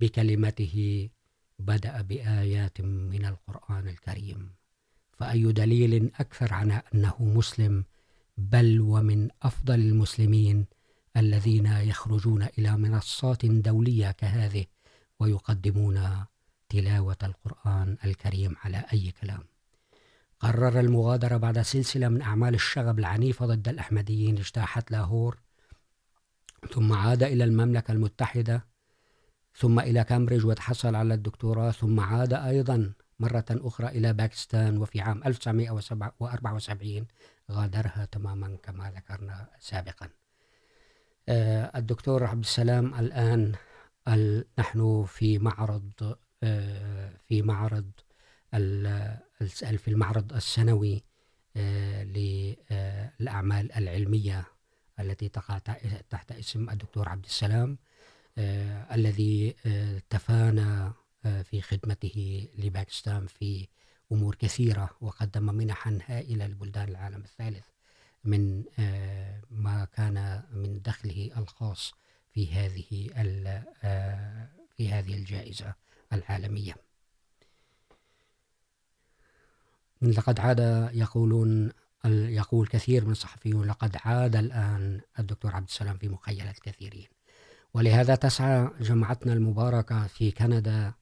بكلمته بدأ بآيات من القرآن الكريم، فأي دليل أكثر على أنه مسلم، بل ومن أفضل المسلمين الذين يخرجون إلى منصات دولية كهذه ويقدمون تلاوة القرآن الكريم على أي كلام. قرر المغادرة بعد سلسلة من أعمال الشغب العنيفة ضد الأحمديين، اجتاحت لاهور، ثم عاد إلى المملكة المتحدة، ثم إلى كامبريدج وتحصل على الدكتوراه، ثم عاد أيضا مرة أخرى إلى باكستان. وفي عام 1974 غادرها تماما كما ذكرنا سابقا. الدكتور عبد السلام الآن نحن في المعرض السنوي للأعمال العلمية التي تقع تحت اسم الدكتور عبد السلام، الذي تفانى في خدمته لباكستان في أمور كثيرة، وقدم منحا هائلة لبلدان العالم الثالث من ما كان من دخله الخاص في هذه الجائزة العالمية. لقد عاد، يقول كثير من الصحفيون، لقد عاد الآن الدكتور عبد السلام في مخيلة الكثيرين. ولهذا تسعى جماعتنا المباركة في كندا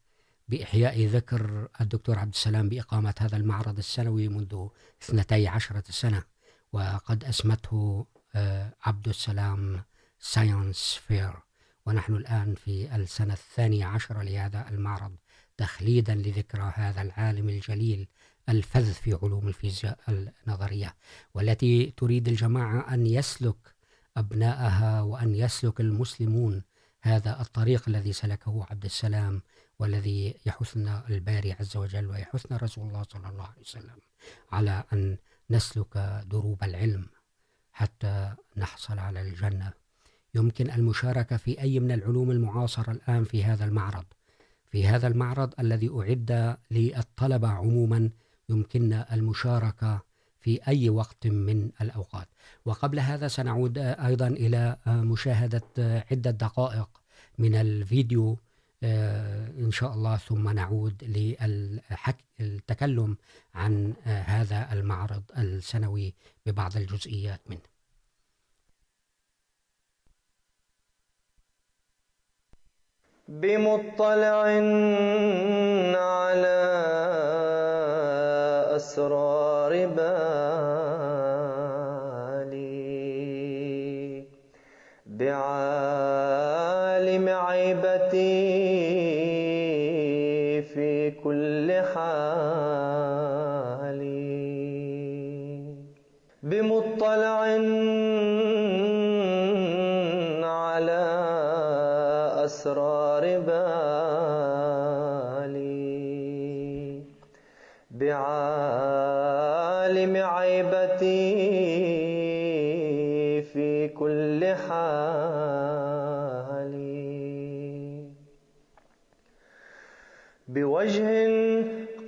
بإحياء ذكر الدكتور عبد السلام بإقامة هذا المعرض السنوي منذ 12 سنة، وقد أسمته عبدس السلام ساينس فير. ونحن الآن في السنة 12 لهذا المعرض، تخليدا لذكرى هذا العالم الجليل الفذ في علوم الفيزياء النظرية، والتي تريد الجماعة أن يسلك أبنائها وأن يسلك المسلمون هذا الطريق الذي سلكه عبد السلام، والذي يحثنا الباري عز وجل ويحثنا رسول الله صلى الله عليه وسلم على أن نسلك دروب العلم حتى نحصل على الجنة. يمكن المشاركة في أي من العلوم المعاصرة الآن في هذا المعرض، الذي أعد للطلبة عموما. يمكننا المشاركة في أي وقت من الأوقات. وقبل هذا سنعود أيضا إلى مشاهدة عدة دقائق من الفيديو إن شاء الله، ثم نعود للتكلم عن هذا المعرض السنوي ببعض الجزئيات منه. بمطلع على أسرار بالي، بعالم عيبتي في كل حالي، بمطلع على أسرار بالي، بعالم عيبتي في كل حالي، بوجه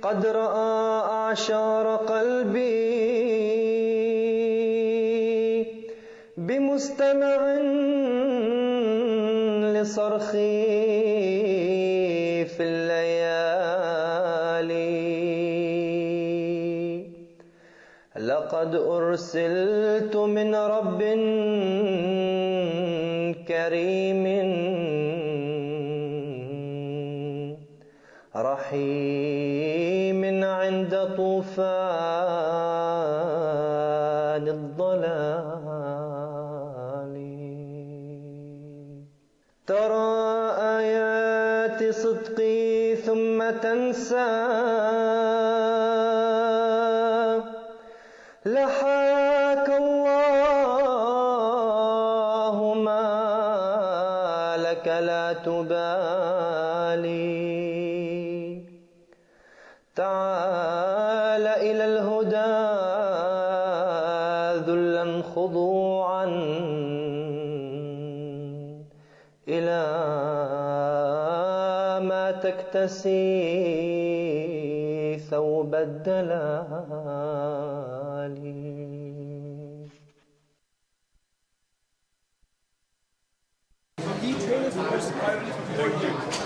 قد رأى أعشار قلبي، بمستمع لصرخي في الليالي، لقد أرسلت من رب كريم رحيم عند طوفان الضلال. ترى آيات صدقي ثم تنسى لحاك الله ما لك لا تبالي. تعال إلى الهدى ذلا خضوعا إلى ما تكتسي ثوب الدلال.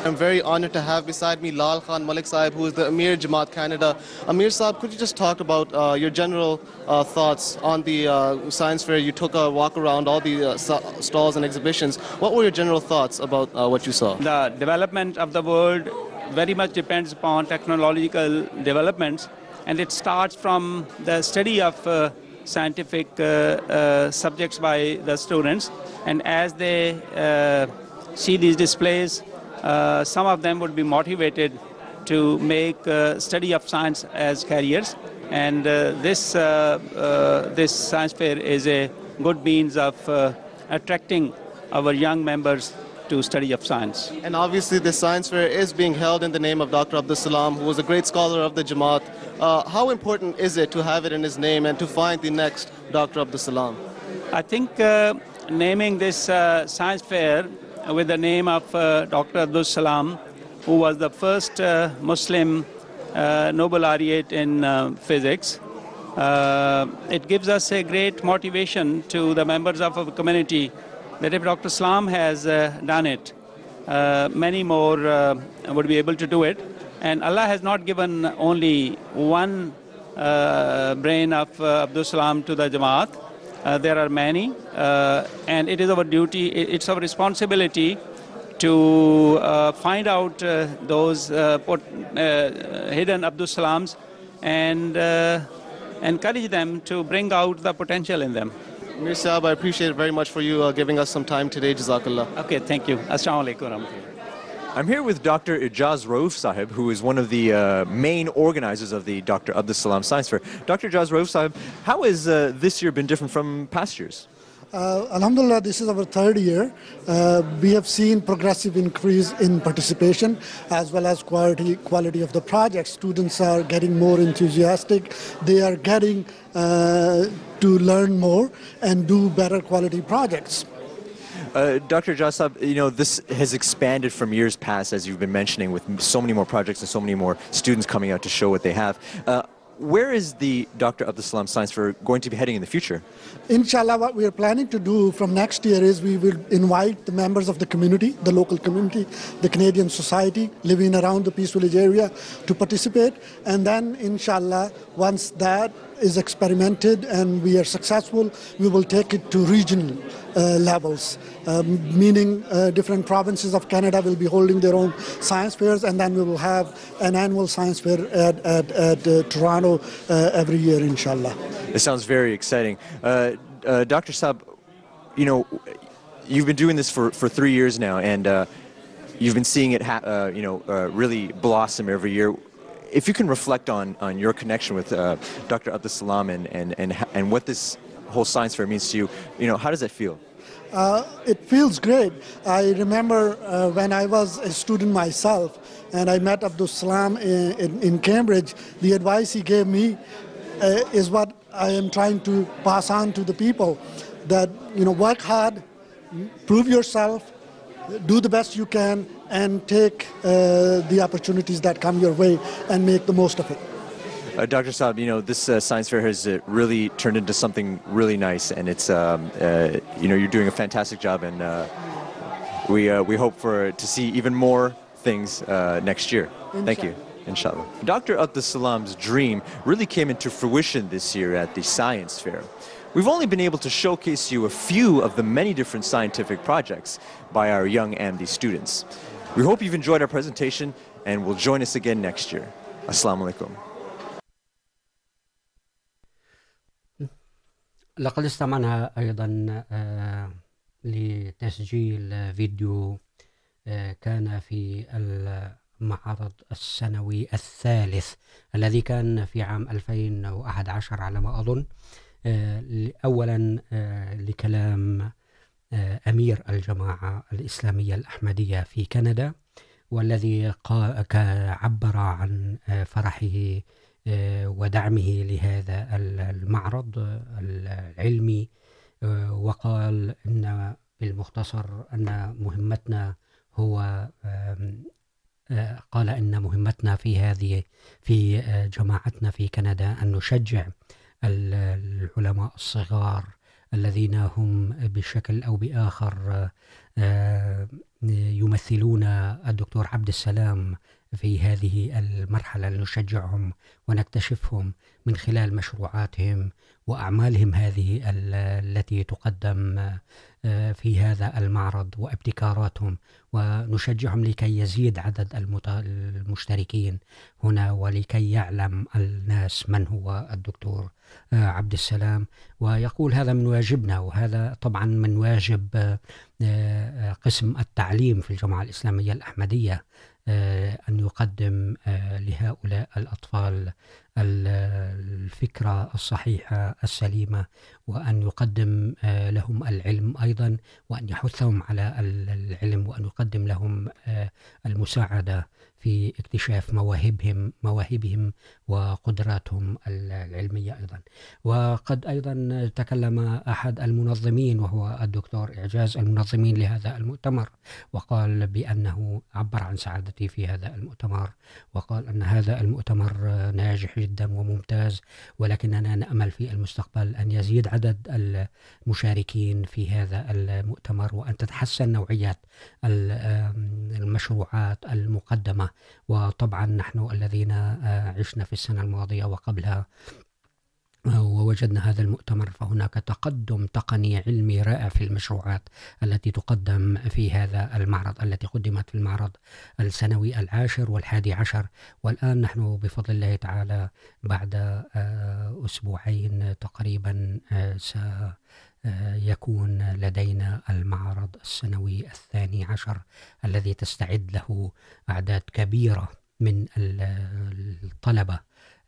I'm very honored to have beside me Lal Khan Malik Sahib, who is the Amir Jamaat Canada. Amir Sahib, could you just talk about your general thoughts on the science fair? You took a walk around all the stalls and exhibitions. What were your general thoughts about what you saw? The development of the world very much depends upon technological developments, and it starts from the study of scientific subjects by the students, and as they see these displays, some of them would be motivated to make study of science as careers, and this science fair is a good means of attracting our young members to study of science. And obviously this science fair is being held in the name of Dr. Abdus Salam, who was a great scholar of the Jamaat. How important is it to have it in his name and to find the next Dr. Abdus Salam? I think naming this science fair with the name of Dr. Abdus Salam, who was the first Muslim Nobel laureate in physics, it gives us a great motivation to the members of our community that if Dr. Salam has done it, many more would be able to do it. And Allah has not given only one brain of Abdus Salam to the Jamaat. There are many, and it is our duty, it's our responsibility to find out those hidden Abdus Salams and encourage them to bring out the potential in them. Amir Sahib, I appreciate it very much for you giving us some time today. Jazakallah. Okay, thank you. Assalamu alaikum. I'm here with Dr. Ijaz Rauf Sahib, who is one of the main organizers of the Dr. Abdus Salam Science Fair. Dr. Ijaz Rauf Sahib, how has this year been different from past years? Alhamdulillah, this is our third year. We have seen progressive increase in participation as well as quality of the project. Students are getting more enthusiastic. They are getting to learn more and do better quality projects. Dr. Jasab, you know, this has expanded from years past, as you've been mentioning, with so many more projects and so many more students coming out to show what they have. Where is the Dr. Abdus Salam Science Fair going to be heading in the future? Inshallah, what we are planning to do from next year is we will invite the members of the community, the local community, the Canadian society living around the Peace Village area to participate. And then, inshallah, once that is experimented and we are successful, we will take it to regional levels, meaning different provinces of Canada will be holding their own science fairs, and then we will have an annual science fair at Toronto every year, inshallah. It sounds very exciting. Dr. Saab, you know, you've been doing this for 3 years now, and you've been seeing it really blossom every year. If you can reflect on your connection with Dr. Abdus Salam and what this whole science fair means to you, you know, how does that feel? It feels great. I remember when I was a student myself and I met Abdus Salam in Cambridge, the advice he gave me is what I am trying to pass on to the people, that, you know, work hard, prove yourself, do the best you can, and take the opportunities that come your way and make the most of it. Dr. Saab, you know, this science fair has really turned into something really nice, and it's, you know, you're doing a fantastic job, and we hope to see even more things next year. Inshallah. Thank you. Inshallah. Dr. Abdus Salam's dream really came into fruition this year at the science fair. We've only been able to showcase you a few of the many different scientific projects by our young AMDI students. We hope you've enjoyed our presentation and will join us again next year. Assalamu alaikum. لقد استمعنا أيضا لتسجيل فيديو كان في المعرض السنوي الثالث الذي كان في عام 2011 على ما أظن. أولا لكلام أمير الجماعة الإسلامية الأحمدية في كندا، والذي عبر عن فرحه ودعمه لهذا المعرض العلمي، وقال إن بالمختصر أن مهمتنا هو قال إن مهمتنا في هذه في جماعتنا في كندا أن نشجع العلماء الصغار الذين هم بشكل أو بآخر يمثلون الدكتور عبد السلام في هذه المرحلة، لنشجعهم ونكتشفهم من خلال مشروعاتهم وأعمالهم هذه التي تقدم في هذا المعرض وابتكاراتهم، ونشجعهم لكي يزيد عدد المشتركين هنا ولكي يعلم الناس من هو الدكتور عبد السلام. ويقول هذا من واجبنا، وهذا طبعا من واجب قسم التعليم في الجامعة الإسلامية الأحمدية أن يقدم لهؤلاء الأطفال الفكرة الصحيحة السليمة، وأن يقدم لهم العلم أيضا، وأن يحثهم على العلم، وأن يقدم لهم المساعدة في اكتشاف مواهبهم وقدراتهم العلمية أيضا. وقد أيضا تكلم أحد المنظمين وهو الدكتور إعجاز المنظمين لهذا المؤتمر، وقال بأنه عبر عن سعادته في هذا المؤتمر، وقال أن هذا المؤتمر ناجح جدا وممتاز، ولكننا نأمل في المستقبل أن يزيد عدد المشاركين في هذا المؤتمر، وأن تتحسن نوعيات المشروعات المقدمة. وطبعا نحن الذين عشنا في السنة الماضية وقبلها ووجدنا هذا المؤتمر، فهناك تقدم تقني علمي رائع في المشروعات التي تقدم في هذا المعرض، التي قدمت في المعرض السنوي 10 و11، والآن نحن بفضل الله تعالى بعد أسبوعين تقريبا سيكون لدينا المعرض السنوي 12 الذي تستعد له أعداد كبيرة من الطلبة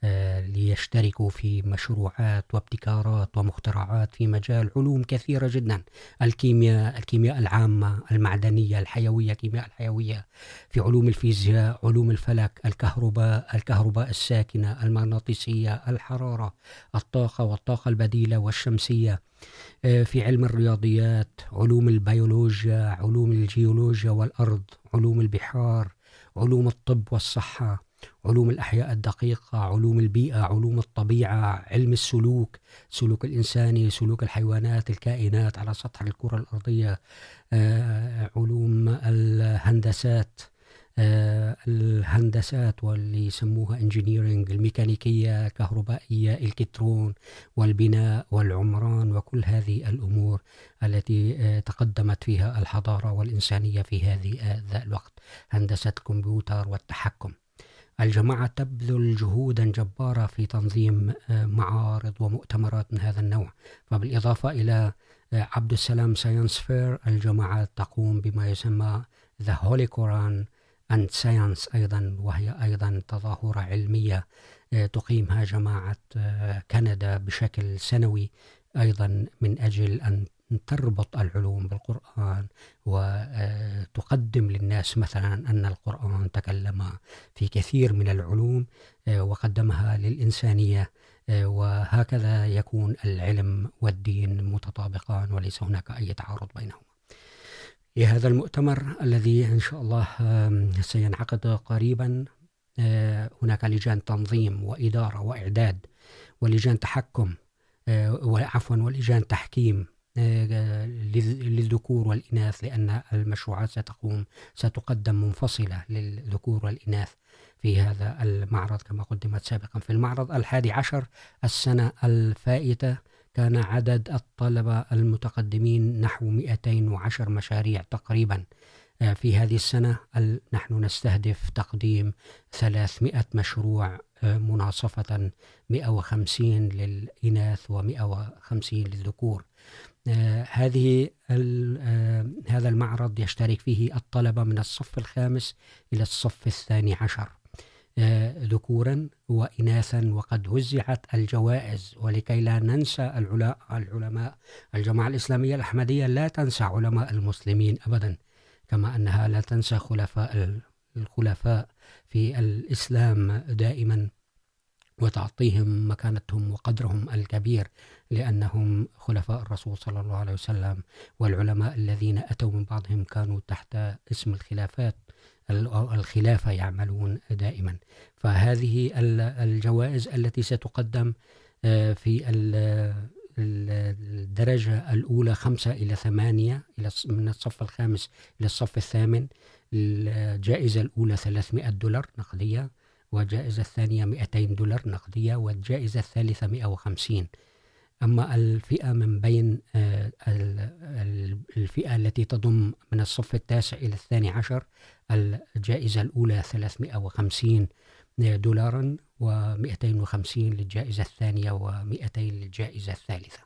ليشتركوا في مشروعات وابتكارات ومخترعات في مجال علوم كثيرة جدا: الكيمياء، الكيمياء العامة، المعدنية، الحيوية، كيمياء الحيوية، في علوم الفيزياء، علوم الفلك، الكهرباء، الكهرباء الساكنة، المغناطيسية، الحرارة، الطاقة والطاقة البديلة والشمسية، في علم الرياضيات، علوم البيولوجيا، علوم الجيولوجيا والأرض، علوم البحار، علوم الطب والصحة، علوم الأحياء الدقيقة، علوم البيئة، علوم الطبيعة، علم السلوك، سلوك الإنساني، سلوك الحيوانات، الكائنات على سطح الكرة الأرضية، علوم الهندسات، واللي يسموها انجينيرينج، الميكانيكية، الكهربائية، الكترون والبناء والعمران، وكل هذه الأمور التي تقدمت فيها الحضارة والإنسانية في هذا الوقت، هندسة الكمبيوتر والتحكم. الجماعة تبذل جهودا جبارة في تنظيم معارض ومؤتمرات من هذا النوع، فبالإضافة إلى عبد السلام ساينس فير الجماعة تقوم بما يسمى The Holy Quran and Science أيضا، وهي أيضا تظاهرة علمية تقيمها جماعة كندا بشكل سنوي أيضا من أجل أن تربط العلوم بالقرآن، وتقدم للناس مثلا أن القرآن تكلم في كثير من العلوم وقدمها للإنسانية، وهكذا يكون العلم والدين متطابقان وليس هناك أي تعارض بينهما. هذا المؤتمر الذي إن شاء الله سينعقد قريبا، هناك لجان تنظيم وإدارة وإعداد، ولجان تحكم ولجان تحكيم للذكور والإناث، لأن المشروعات ستقدم منفصلة للذكور والإناث في هذا المعرض كما قدمت سابقا في المعرض 11 السنة الفائتة. كان عدد الطلبة المتقدمين نحو 210 مشاريع تقريباً. في هذه السنة نحن نستهدف تقديم 300 مشروع، مناصفة 150 للإناث و150 للذكور. هذا المعرض يشترك فيه الطلبة من الصف الخامس إلى الصف الثاني عشر ذكورا وإناثا، وقد وزعت الجوائز. ولكي لا ننسى العلماء، الجماعة الإسلامية الأحمدية لا تنسى علماء المسلمين أبدا، كما أنها لا تنسى الخلفاء في الإسلام دائما، وتعطيهم مكانتهم وقدرهم الكبير، لأنهم خلفاء الرسول صلى الله عليه وسلم. والعلماء الذين أتوا من بعضهم كانوا تحت اسم الخلافة يعملون دائما. فهذه الجوائز التي ستقدم في الدرجة الأولى 5 إلى 8 من الصف الخامس إلى الصف الثامن. الجائزة الأولى $300 نقدية، والجائزة الثانية $200 نقدية، والجائزة الثالثة 150. أما الفئة من بين الفئة التي تضم من الصف التاسع إلى الثاني عشر، الجائزة الأولى $350 و250 للجائزة الثانية و200 للجائزة الثالثة.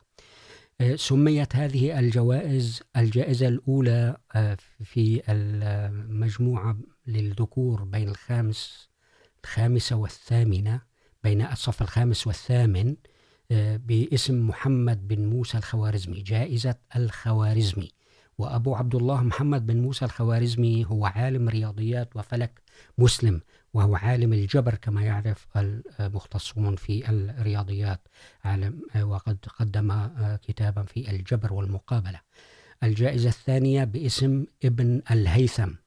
سميت هذه الجوائز الجائزة الأولى في المجموعة للذكور بين الخامسة والثامنة، بين الصف الخامس والثامن، باسم محمد بن موسى الخوارزمي، جائزة الخوارزمي. وأبو عبد الله محمد بن موسى الخوارزمي هو عالم رياضيات وفلك مسلم، وهو عالم الجبر كما يعرف المختصون في الرياضيات، عالم، وقد قدم كتابا في الجبر والمقابلة. الجائزة الثانية باسم ابن الهيثم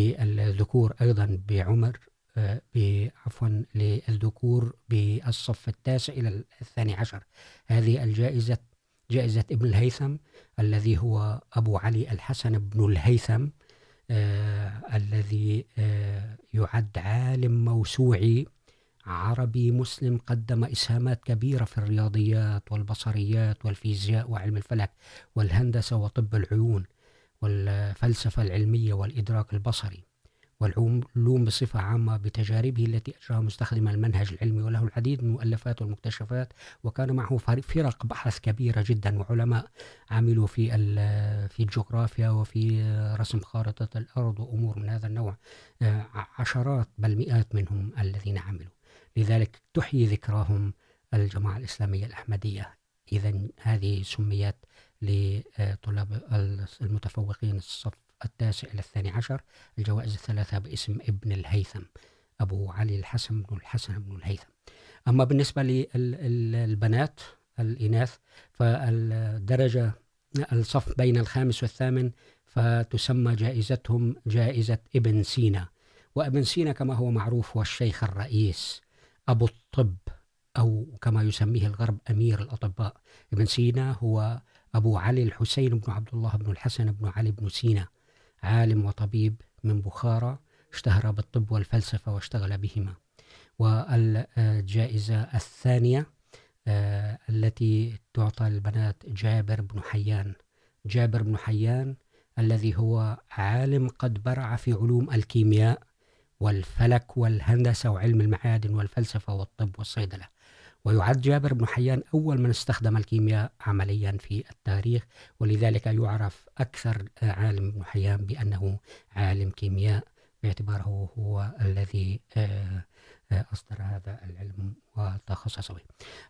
للذكور أيضا للذكور بالصف التاسع إلى الثاني عشر. هذه الجائزة جائزة ابن الهيثم، الذي هو أبو علي الحسن بن الهيثم، الذي يعد عالم موسوعي عربي مسلم، قدم إسهامات كبيرة في الرياضيات والبصريات والفيزياء وعلم الفلك والهندسة وطب العيون والفلسفة العلمية والإدراك البصري والعلوم بصفة عامة، بتجاربه التي أجراها مستخدما المنهج العلمي. وله العديد من المؤلفات والمكتشفات، وكان معه فرق بحث كبيرة جدا وعلماء عملوا في الجغرافيا وفي رسم خارطة الأرض وأمور من هذا النوع، عشرات بل مئات منهم الذين عملوا. لذلك تحيي ذكراهم الجماعة الإسلامية الأحمدية. إذن هذه سميت لطلاب المتفوقين الصف التاسع إلى الثاني عشر، الجوائز الثلاثة باسم ابن الهيثم، أبو علي الحسن بن الحسن بن الهيثم. أما بالنسبة للبنات الإناث، فالدرجة الصف بين الخامس والثامن فتسمى جائزتهم جائزة ابن سينا. وابن سينا كما هو معروف هو الشيخ الرئيس، أبو الطب، أو كما يسميه الغرب أمير الأطباء. ابن سينا هو أبو علي الحسين بن عبد الله بن الحسن بن علي بن سينا، عالم وطبيب من بخارى، اشتهر بالطب والفلسفة واشتغل بهما. والجائزة الثانية التي تعطى البنات جابر بن حيان الذي هو عالم قد برع في علوم الكيمياء والفلك والهندسة وعلم المعادن والفلسفة والطب والصيدلة. ويعد جابر بن حيان أول من استخدم الكيمياء عمليا في التاريخ، ولذلك يعرف أكثر عالم بن حيان بأنه عالم كيمياء، باعتباره هو الذي أصدر هذا العلم وتخصص به.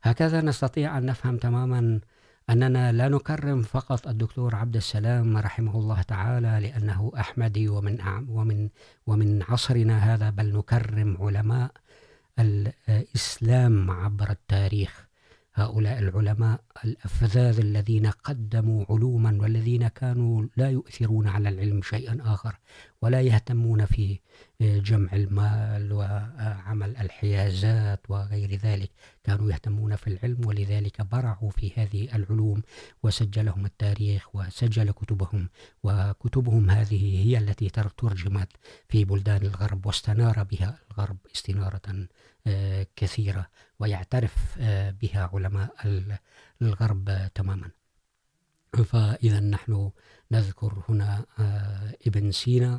هكذا نستطيع أن نفهم تماما أننا لا نكرم فقط الدكتور عبد السلام رحمه الله تعالى لأنه أحمدي ومن عصرنا هذا، بل نكرم علماء الإسلام عبر التاريخ، هؤلاء العلماء الأفذاذ الذين قدموا علوما والذين كانوا لا يؤثرون على العلم شيئا آخر، ولا يهتمون في جمع المال وعمل الحيازات وغير ذلك، كانوا يهتمون في العلم، ولذلك برعوا في هذه العلوم وسجلهم التاريخ وسجل كتبهم، وكتبهم هذه هي التي ترجمت في بلدان الغرب واستنار بها الغرب استنارة كثيرة ويعترف بها علماء الغرب تماما. فإذا نحن نذكر هنا ابن سينا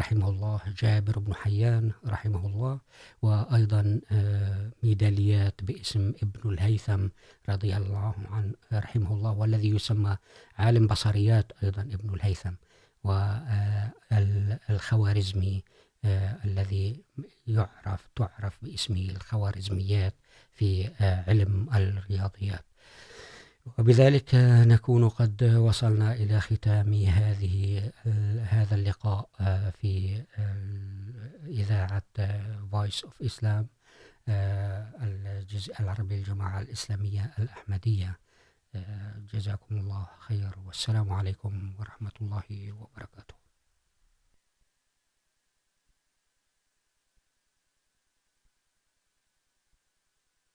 رحمه الله، جابر بن حيان رحمه الله، وأيضا ميداليات باسم ابن الهيثم رضي الله عنه رحمه الله، والذي يسمى عالم بصريات أيضا ابن الهيثم، والخوارزمي الذي تعرف باسمه الخوارزميات في علم الرياضيات. وبذلك نكون قد وصلنا إلى ختام هذا اللقاء في إذاعة Voice of Islam الجزء العربي الجماعة الإسلامية الأحمدية. جزاكم الله خير، والسلام عليكم ورحمة الله وبركاته.